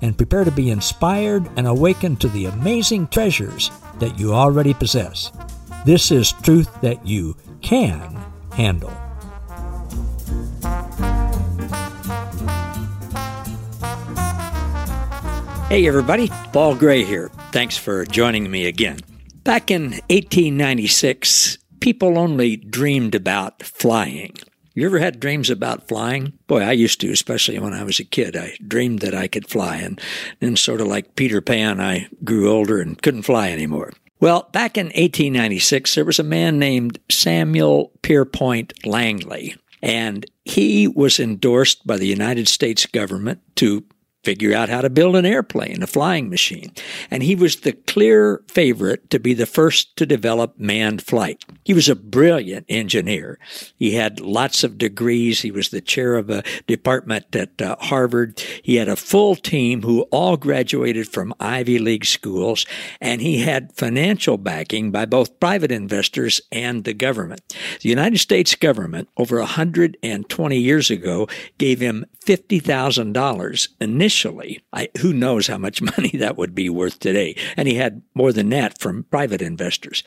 and prepare to be inspired and awakened to the amazing treasures that you already possess. This is truth that you can handle. Hey everybody, Paul Gray here. Thanks for joining me again. Back in 1896, people only dreamed about flying. You ever had dreams about flying? Boy, I used to, especially when I was a kid. I dreamed that I could fly, and then sort of like Peter Pan, I grew older and couldn't fly anymore. Well, back in 1896, there was a man named Samuel Pierpoint Langley, and he was endorsed by the United States government to figure out how to build an airplane, a flying machine. And he was the clear favorite to be the first to develop manned flight. He was a brilliant engineer. He had lots of degrees. He was the chair of a department at Harvard. He had a full team who all graduated from Ivy League schools, and he had financial backing by both private investors and the government. The United States government, over 120 years ago, gave him $50,000 initially. Who knows how much money that would be worth today? And he had more than that from private investors.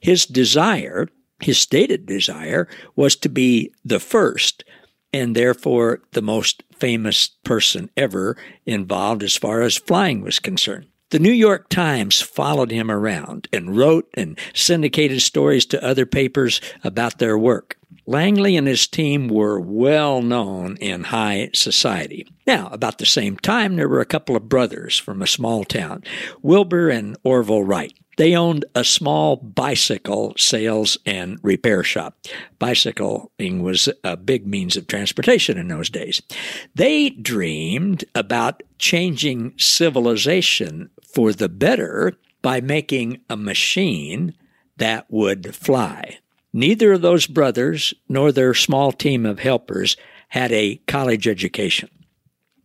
His stated desire, was to be the first and therefore the most famous person ever involved as far as flying was concerned. The New York Times followed him around and wrote and syndicated stories to other papers about their work. Langley and his team were well known in high society. Now, about the same time, there were a couple of brothers from a small town, Wilbur and Orville Wright. They owned a small bicycle sales and repair shop. Bicycling was a big means of transportation in those days. They dreamed about changing civilization for the better by making a machine that would fly. Neither of those brothers nor their small team of helpers had a college education.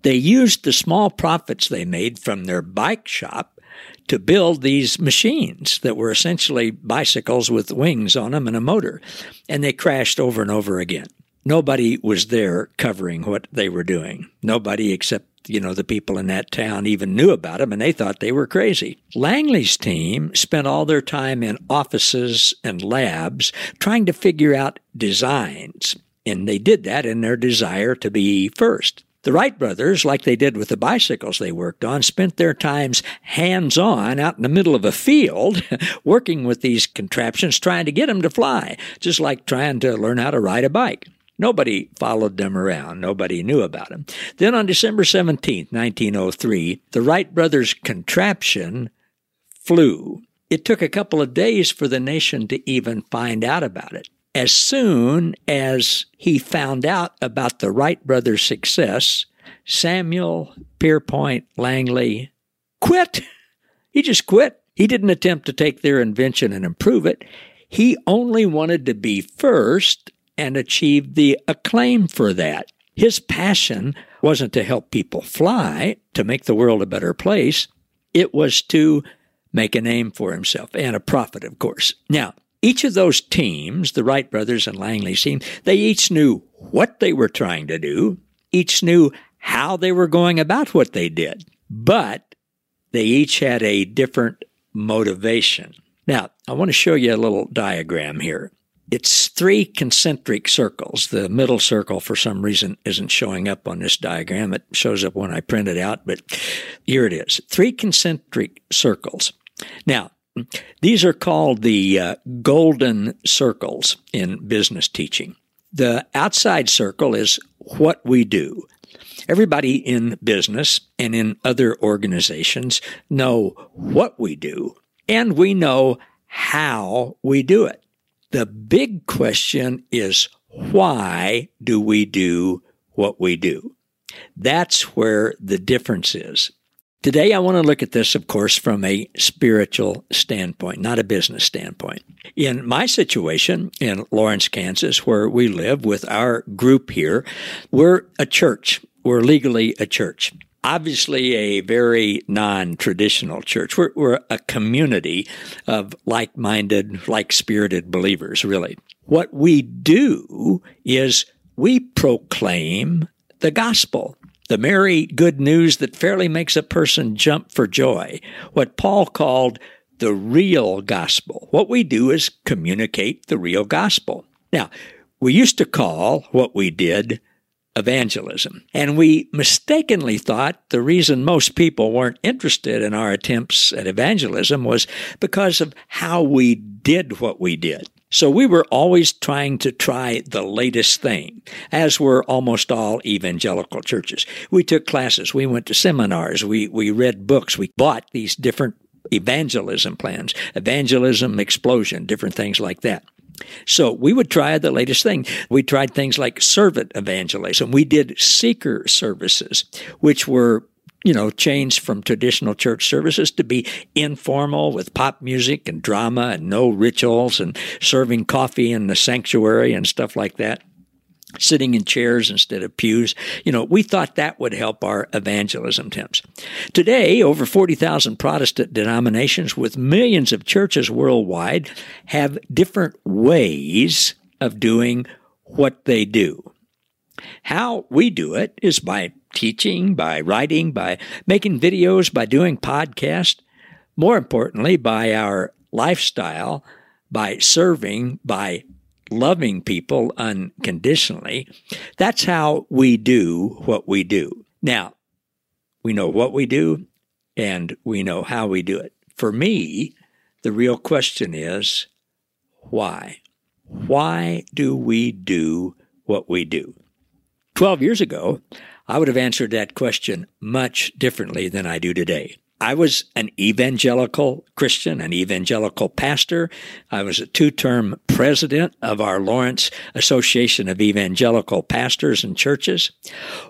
They used the small profits they made from their bike shop to build these machines that were essentially bicycles with wings on them and a motor, and they crashed over and over again. Nobody was there covering what they were doing. Nobody except, the people in that town even knew about them, and they thought they were crazy. Langley's team spent all their time in offices and labs trying to figure out designs, and they did that in their desire to be first. The Wright brothers, like they did with the bicycles they worked on, spent their times hands-on out in the middle of a field working with these contraptions, trying to get them to fly, just like trying to learn how to ride a bike. Nobody followed them around. Nobody knew about them. Then on December 17, 1903, the Wright brothers' contraption flew. It took a couple of days for the nation to even find out about it. As soon as he found out about the Wright brothers' success, Samuel Pierpoint Langley quit. He just quit. He didn't attempt to take their invention and improve it. He only wanted to be first and achieve the acclaim for that. His passion wasn't to help people fly, to make the world a better place. It was to make a name for himself and a profit, of course. Now, each of those teams, the Wright brothers and Langley's team, they each knew what they were trying to do. Each knew how they were going about what they did. But they each had a different motivation. Now, I want to show you a little diagram here. It's three concentric circles. The middle circle, for some reason, isn't showing up on this diagram. It shows up when I print it out, but here it is. Three concentric circles. Now, these are called the golden circles in business teaching. The outside circle is what we do. Everybody in business and in other organizations know what we do, and we know how we do it. The big question is, why do we do what we do? That's where the difference is. Today, I want to look at this, of course, from a spiritual standpoint, not a business standpoint. In my situation in Lawrence, Kansas, where we live with our group here, we're a church. We're legally a church. Obviously, a very non-traditional church. We're a community of like-minded, like-spirited believers, really. What we do is we proclaim the gospel. The merry good news that fairly makes a person jump for joy, what Paul called the real gospel. What we do is communicate the real gospel. Now, we used to call what we did evangelism, and we mistakenly thought the reason most people weren't interested in our attempts at evangelism was because of how we did what we did. So we were always trying to try the latest thing, as were almost all evangelical churches. We took classes, we went to seminars, we read books, we bought these different evangelism plans, evangelism explosion, different things like that. So we would try the latest thing. We tried things like servant evangelism. We did seeker services, which were changed from traditional church services to be informal with pop music and drama and no rituals and serving coffee in the sanctuary and stuff like that, sitting in chairs instead of pews. We thought that would help our evangelism attempts. Today, over 40,000 Protestant denominations with millions of churches worldwide have different ways of doing what they do. How we do it is by teaching, by writing, by making videos, by doing podcasts, more importantly, by our lifestyle, by serving, by loving people unconditionally. That's how we do what we do. Now, we know what we do, and we know how we do it. For me, the real question is, why? Why do we do what we do? 12 years ago, I would have answered that question much differently than I do today. I was an evangelical Christian, an evangelical pastor. I was a two-term president of our Lawrence Association of Evangelical Pastors and Churches.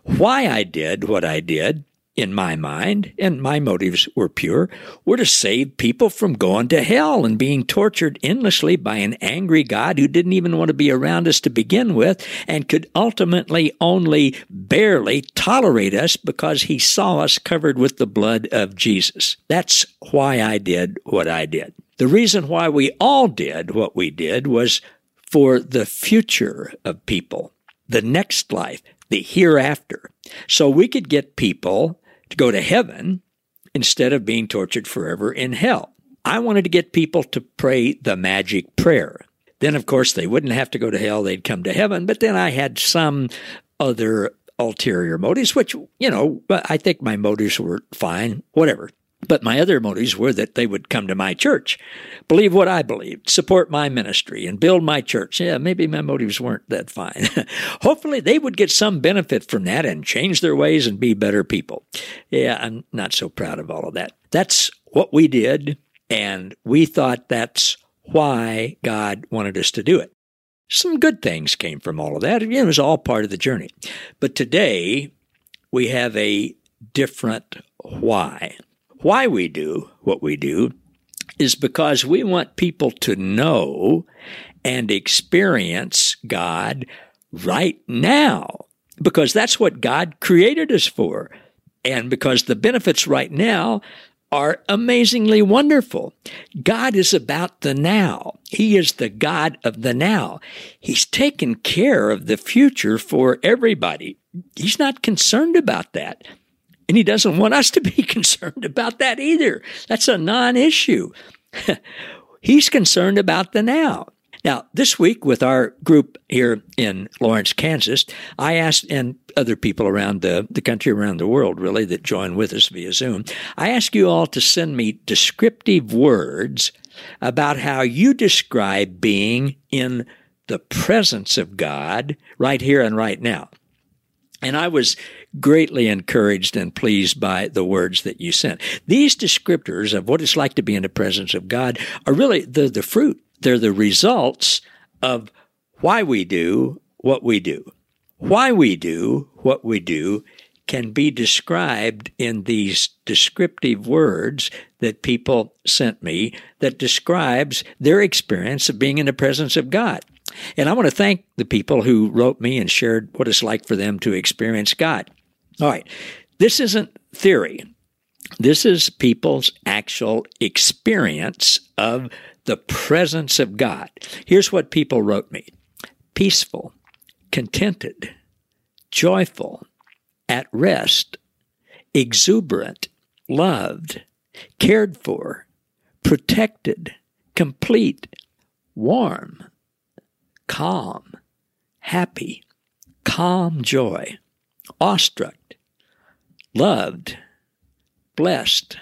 Why I did what I did, in my mind, and my motives were pure, were to save people from going to hell and being tortured endlessly by an angry God who didn't even want to be around us to begin with and could ultimately only barely tolerate us because he saw us covered with the blood of Jesus. That's why I did what I did. The reason why we all did what we did was for the future of people, the next life, the hereafter, so we could get people to go to heaven instead of being tortured forever in hell. I wanted to get people to pray the magic prayer. Then, of course, they wouldn't have to go to hell. They'd come to heaven. But then I had some other ulterior motives, which, I think my motives were fine, whatever. But my other motives were that they would come to my church, believe what I believed, support my ministry, and build my church. Yeah, maybe my motives weren't that fine. Hopefully, they would get some benefit from that and change their ways and be better people. Yeah, I'm not so proud of all of that. That's what we did, and we thought that's why God wanted us to do it. Some good things came from all of that. It was all part of the journey. But today, we have a different why. Why we do what we do is because we want people to know and experience God right now, because that's what God created us for, and because the benefits right now are amazingly wonderful. God is about the now. He is the God of the now. He's taken care of the future for everybody. He's not concerned about that. And he doesn't want us to be concerned about that either. That's a non-issue. He's concerned about the now. Now, this week with our group here in Lawrence, Kansas, I asked, and other people around the country, around the world, really, that join with us via Zoom, I ask you all to send me descriptive words about how you describe being in the presence of God right here and right now. And I was greatly encouraged and pleased by the words that you sent. These descriptors of what it's like to be in the presence of God are really the fruit. They're the results of why we do what we do. Why we do what we do can be described in these descriptive words that people sent me that describes their experience of being in the presence of God. And I want to thank the people who wrote me and shared what it's like for them to experience God. All right, this isn't theory. This is people's actual experience of the presence of God. Here's what people wrote me. Peaceful, contented, joyful, at rest, exuberant, loved, cared for, protected, complete, warm, calm, happy, calm joy, awestruck, loved, blessed,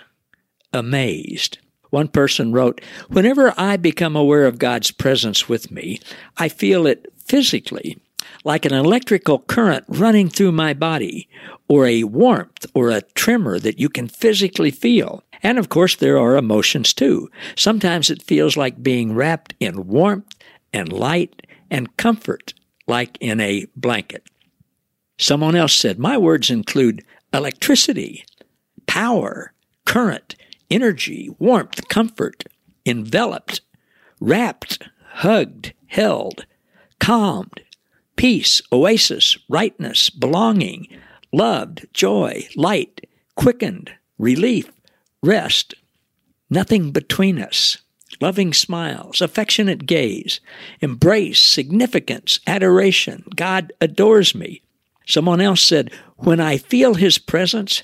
amazed. One person wrote, "Whenever I become aware of God's presence with me, I feel it physically, like an electrical current running through my body, or a warmth or a tremor that you can physically feel." And of course, there are emotions too. Sometimes it feels like being wrapped in warmth and light and comfort, like in a blanket. Someone else said, "My words include electricity, power, current, energy, warmth, comfort, enveloped, wrapped, hugged, held, calmed, peace, oasis, rightness, belonging, loved, joy, light, quickened, relief, rest, nothing between us, loving smiles, affectionate gaze, embrace, significance, adoration, God adores me." Someone else said, "When I feel His presence,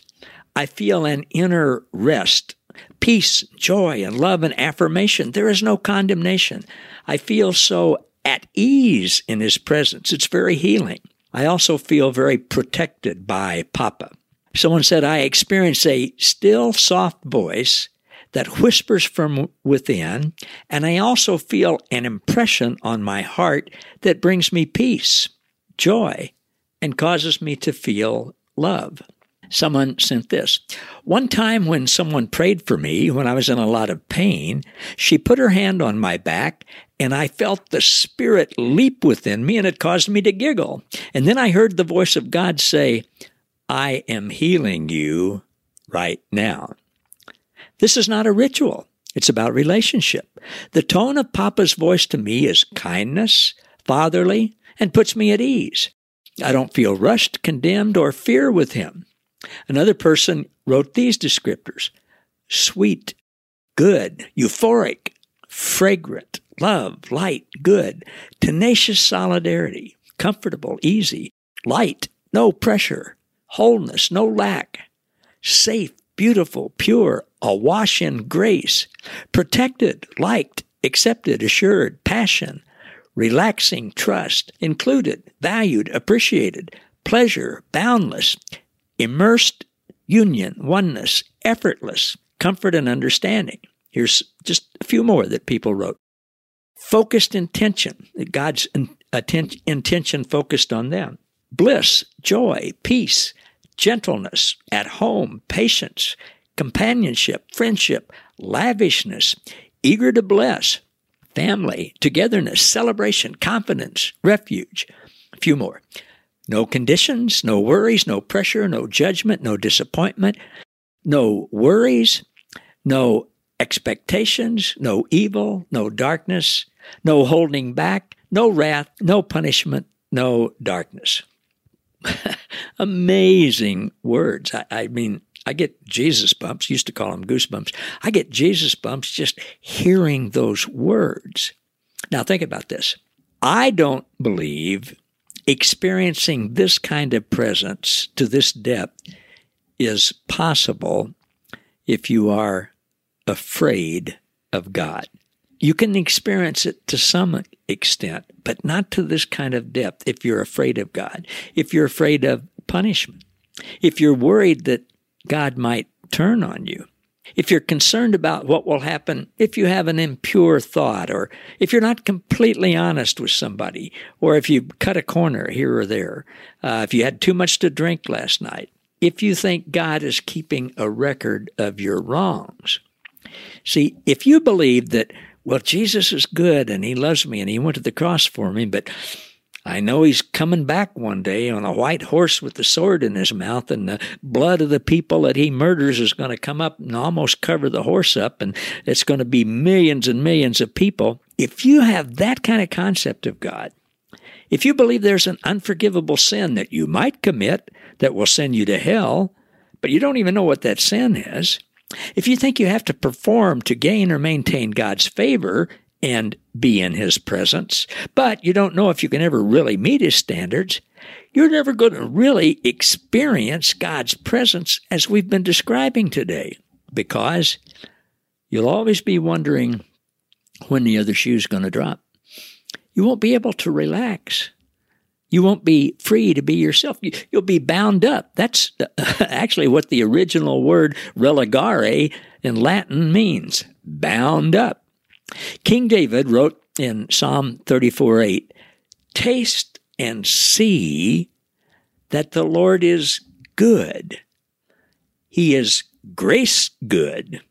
I feel an inner rest, peace, joy, and love and affirmation. There is no condemnation. I feel so at ease in His presence. It's very healing. I also feel very protected by Papa." Someone said, "I experience a still, soft voice that whispers from within, and I also feel an impression on my heart that brings me peace, joy, and causes me to feel love." Someone sent this. "One time when someone prayed for me, when I was in a lot of pain, she put her hand on my back, and I felt the Spirit leap within me, and it caused me to giggle. And then I heard the voice of God say, 'I am healing you right now.'" This is not a ritual. It's about relationship. "The tone of Papa's voice to me is kindness, fatherly, and puts me at ease. I don't feel rushed, condemned, or fear with Him." Another person wrote these descriptors: sweet, good, euphoric, fragrant, love, light, good, tenacious solidarity, comfortable, easy, light, no pressure, wholeness, no lack, safe, beautiful, pure, awash in grace, protected, liked, accepted, assured, passion, relaxing, trust, included, valued, appreciated, pleasure, boundless, immersed, union, oneness, effortless, comfort and understanding. Here's just a few more that people wrote. Focused intention, God's intention focused on them. Bliss, joy, peace, gentleness, at home, patience, companionship, friendship, lavishness, eager to bless, family, togetherness, celebration, confidence, refuge. A few more. No conditions, no worries, no pressure, no judgment, no disappointment, no worries, no expectations, no evil, no darkness, no holding back, no wrath, no punishment, no darkness. Amazing words. I mean, I get Jesus bumps. Used to call them goosebumps. I get Jesus bumps just hearing those words. Now think about this. I don't believe experiencing this kind of presence to this depth is possible if you are afraid of God. You can experience it to some extent, but not to this kind of depth if you're afraid of God, if you're afraid of punishment, if you're worried that God might turn on you, if you're concerned about what will happen if you have an impure thought, or if you're not completely honest with somebody, or if you cut a corner here or there, if you had too much to drink last night, if you think God is keeping a record of your wrongs. See, if you believe that, well, Jesus is good and He loves me and He went to the cross for me, but I know he's coming back one day on a white horse with the sword in his mouth, and the blood of the people that he murders is going to come up and almost cover the horse up, and it's going to be millions and millions of people. If you have that kind of concept of God, if you believe there's an unforgivable sin that you might commit that will send you to hell, but you don't even know what that sin is, if you think you have to perform to gain or maintain God's favor and be in His presence, but you don't know if you can ever really meet His standards, you're never going to really experience God's presence as we've been describing today, because you'll always be wondering when the other shoe's going to drop. You won't be able to relax. You won't be free to be yourself. You'll be bound up. That's actually what the original word religare in Latin means, bound up. King David wrote in Psalm 34:8, "Taste and see that the Lord is good. He is grace good."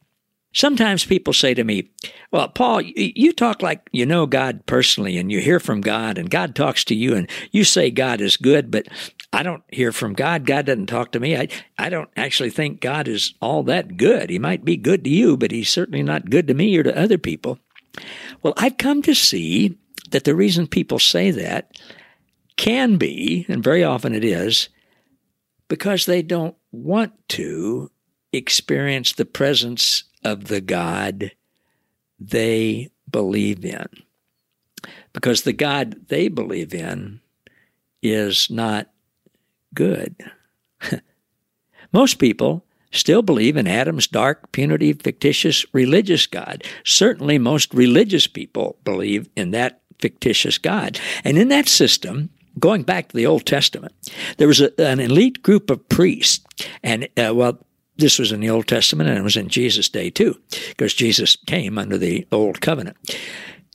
Sometimes people say to me, "Well, Paul, you talk like you know God personally, and you hear from God, and God talks to you, and you say God is good, but I don't hear from God. God doesn't talk to me. I don't actually think God is all that good. He might be good to you, but He's certainly not good to me or to other people." Well, I've come to see that the reason people say that can be, and very often it is, because they don't want to experience the presence of the God they believe in. Because the God they believe in is not good. Most people still believe in Adam's dark, punitive, fictitious, religious God. Certainly most religious people believe in that fictitious God. And in that system, going back to the Old Testament, there was an elite group of priests, and this was in the Old Testament, and it was in Jesus' day too, because Jesus came under the Old Covenant.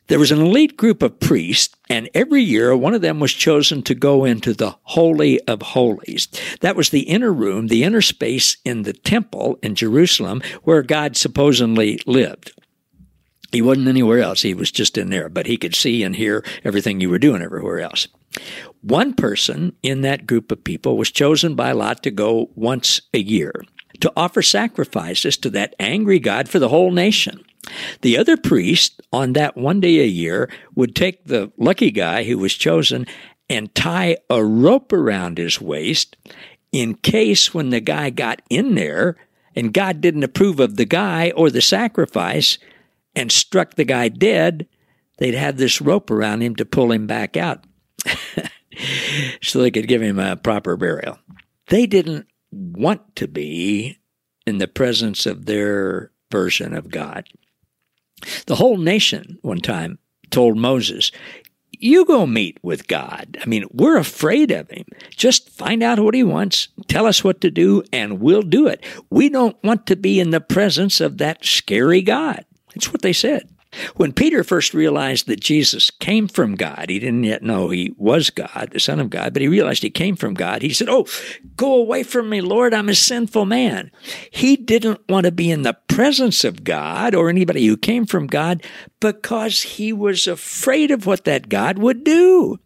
There was an elite group of priests, and every year one of them was chosen to go into the Holy of Holies. That was the inner room, the inner space in the temple in Jerusalem where God supposedly lived. He wasn't anywhere else. He was just in there, but He could see and hear everything you were doing everywhere else. One person in that group of people was chosen by lot to go once a year to offer sacrifices to that angry God for the whole nation. The other priest on that one day a year would take the lucky guy who was chosen and tie a rope around his waist in case when the guy got in there and God didn't approve of the guy or the sacrifice and struck the guy dead, they'd have this rope around him to pull him back out so they could give him a proper burial. They didn't want to be in the presence of their version of God. The whole nation one time told Moses, "You go meet with God. I mean, we're afraid of Him. Just find out what He wants, tell us what to do, and we'll do it. We don't want to be in the presence of that scary God." That's what they said. When Peter first realized that Jesus came from God, he didn't yet know He was God, the Son of God, but he realized He came from God. He said, "Oh, go away from me, Lord, I'm a sinful man." He didn't want to be in the presence of God or anybody who came from God because he was afraid of what that God would do.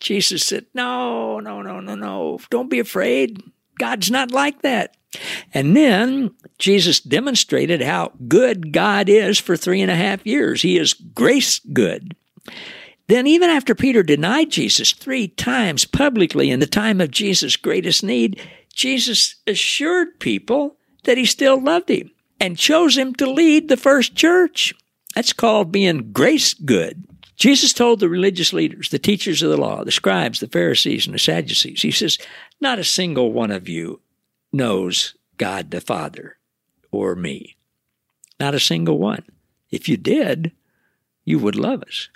Jesus said, No, don't be afraid. God's not like that. And then Jesus demonstrated how good God is for 3.5 years. He is grace good. Then even after Peter denied Jesus 3 times publicly in the time of Jesus' greatest need, Jesus assured people that He still loved him and chose him to lead the first church. That's called being grace good. Jesus told the religious leaders, the teachers of the law, the scribes, the Pharisees, and the Sadducees, He says, "Not a single one of you knows God the Father or me. Not a single one. If you did, you would love us."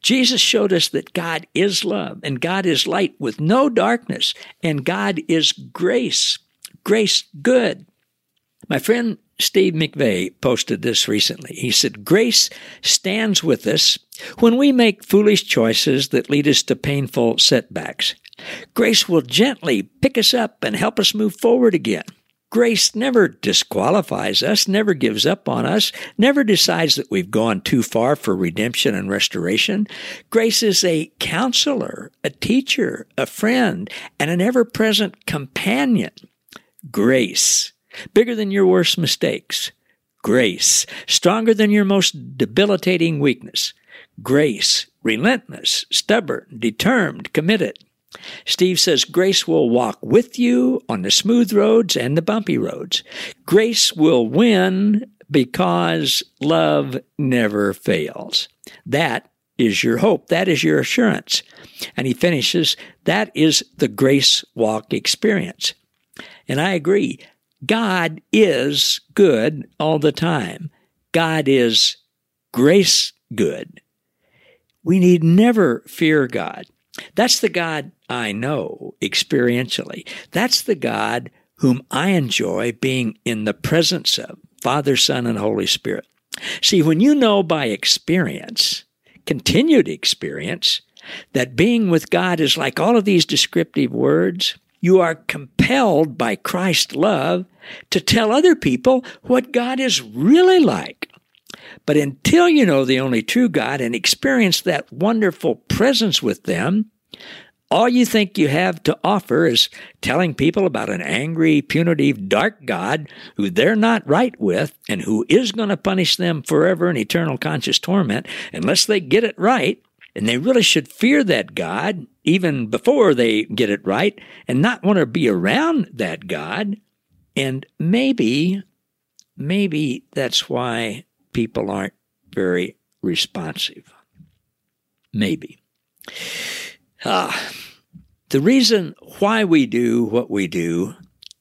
Jesus showed us that God is love, and God is light with no darkness, and God is grace, grace good. My friend Steve McVey posted this recently. He said, "Grace stands with us when we make foolish choices that lead us to painful setbacks. Grace will gently pick us up and help us move forward again. Grace never disqualifies us, never gives up on us, never decides that we've gone too far for redemption and restoration. Grace is a counselor, a teacher, a friend, and an ever-present companion. Grace, bigger than your worst mistakes. Grace, stronger than your most debilitating weakness. Grace, relentless, stubborn, determined, committed. Steve says grace will walk with you on the smooth roads and the bumpy roads. Grace will win because love never fails. That is your hope. That is your assurance. And he finishes, that is the grace walk experience. And I agree. God is good all the time. God is grace good. We need never fear God. That's the God I know experientially. That's the God whom I enjoy being in the presence of, Father, Son, and Holy Spirit. See, when you know by experience, continued experience, that being with God is like all of these descriptive words, you are compelled by Christ's love to tell other people what God is really like. But until you know the only true God and experience that wonderful presence with them, all you think you have to offer is telling people about an angry, punitive, dark God who they're not right with and who is going to punish them forever in eternal conscious torment unless they get it right. And they really should fear that God even before they get it right and not want to be around that God. And maybe that's why people aren't very responsive. Maybe. The reason why we do what we do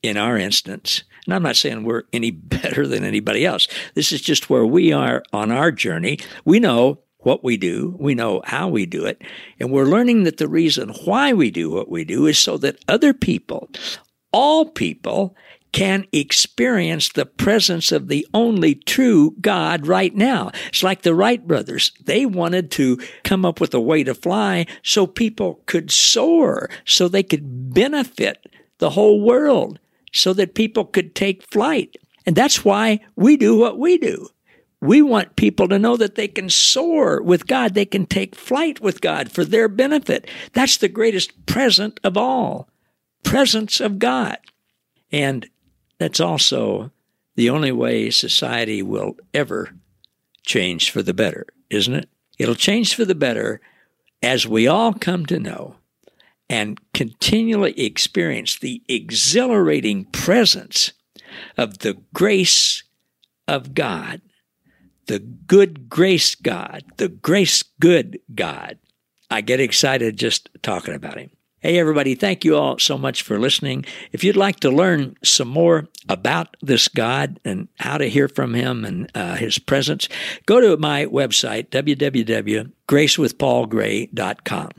in our instance, and I'm not saying we're any better than anybody else. This is just where we are on our journey. We know what we do. We know how we do it. And we're learning that the reason why we do what we do is so that other people, all people, can experience the presence of the only true God right now. It's like the Wright brothers. They wanted to come up with a way to fly so people could soar, so they could benefit the whole world, so that people could take flight. And that's why we do what we do. We want people to know that they can soar with God. They can take flight with God for their benefit. That's the greatest present of all, presence of God. And that's also the only way society will ever change for the better, isn't it? It'll change for the better as we all come to know and continually experience the exhilarating presence of the grace of God, the good grace God, the grace good God. I get excited just talking about him. Hey, everybody, thank you all so much for listening. If you'd like to learn some more about this God and how to hear from him and his presence, go to my website, www.gracewithpaulgray.com.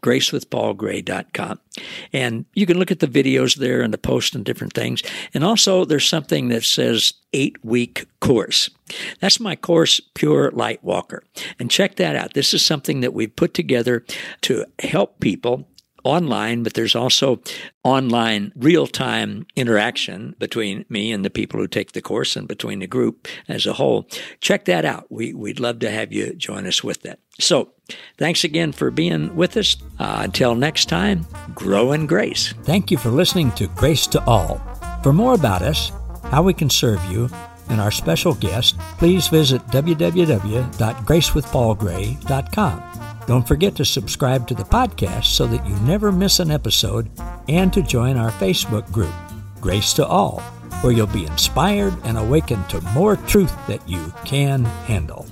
gracewithpaulgray.com. And you can look at the videos there and the posts and different things. And also there's something that says 8-week course. That's my course, Pure Light Walker. And check that out. This is something that we've put together to help people online, but there's also online real-time interaction between me and the people who take the course and between the group as a whole. Check that out. We'd love to have you join us with that. So thanks again for being with us. Until next time, grow in grace. Thank you for listening to Grace to All. For more about us, how we can serve you, and our special guest, please visit www.gracewithpaulgray.com. Don't forget to subscribe to the podcast so that you never miss an episode and to join our Facebook group, Grace to All, where you'll be inspired and awakened to more truth that you can handle.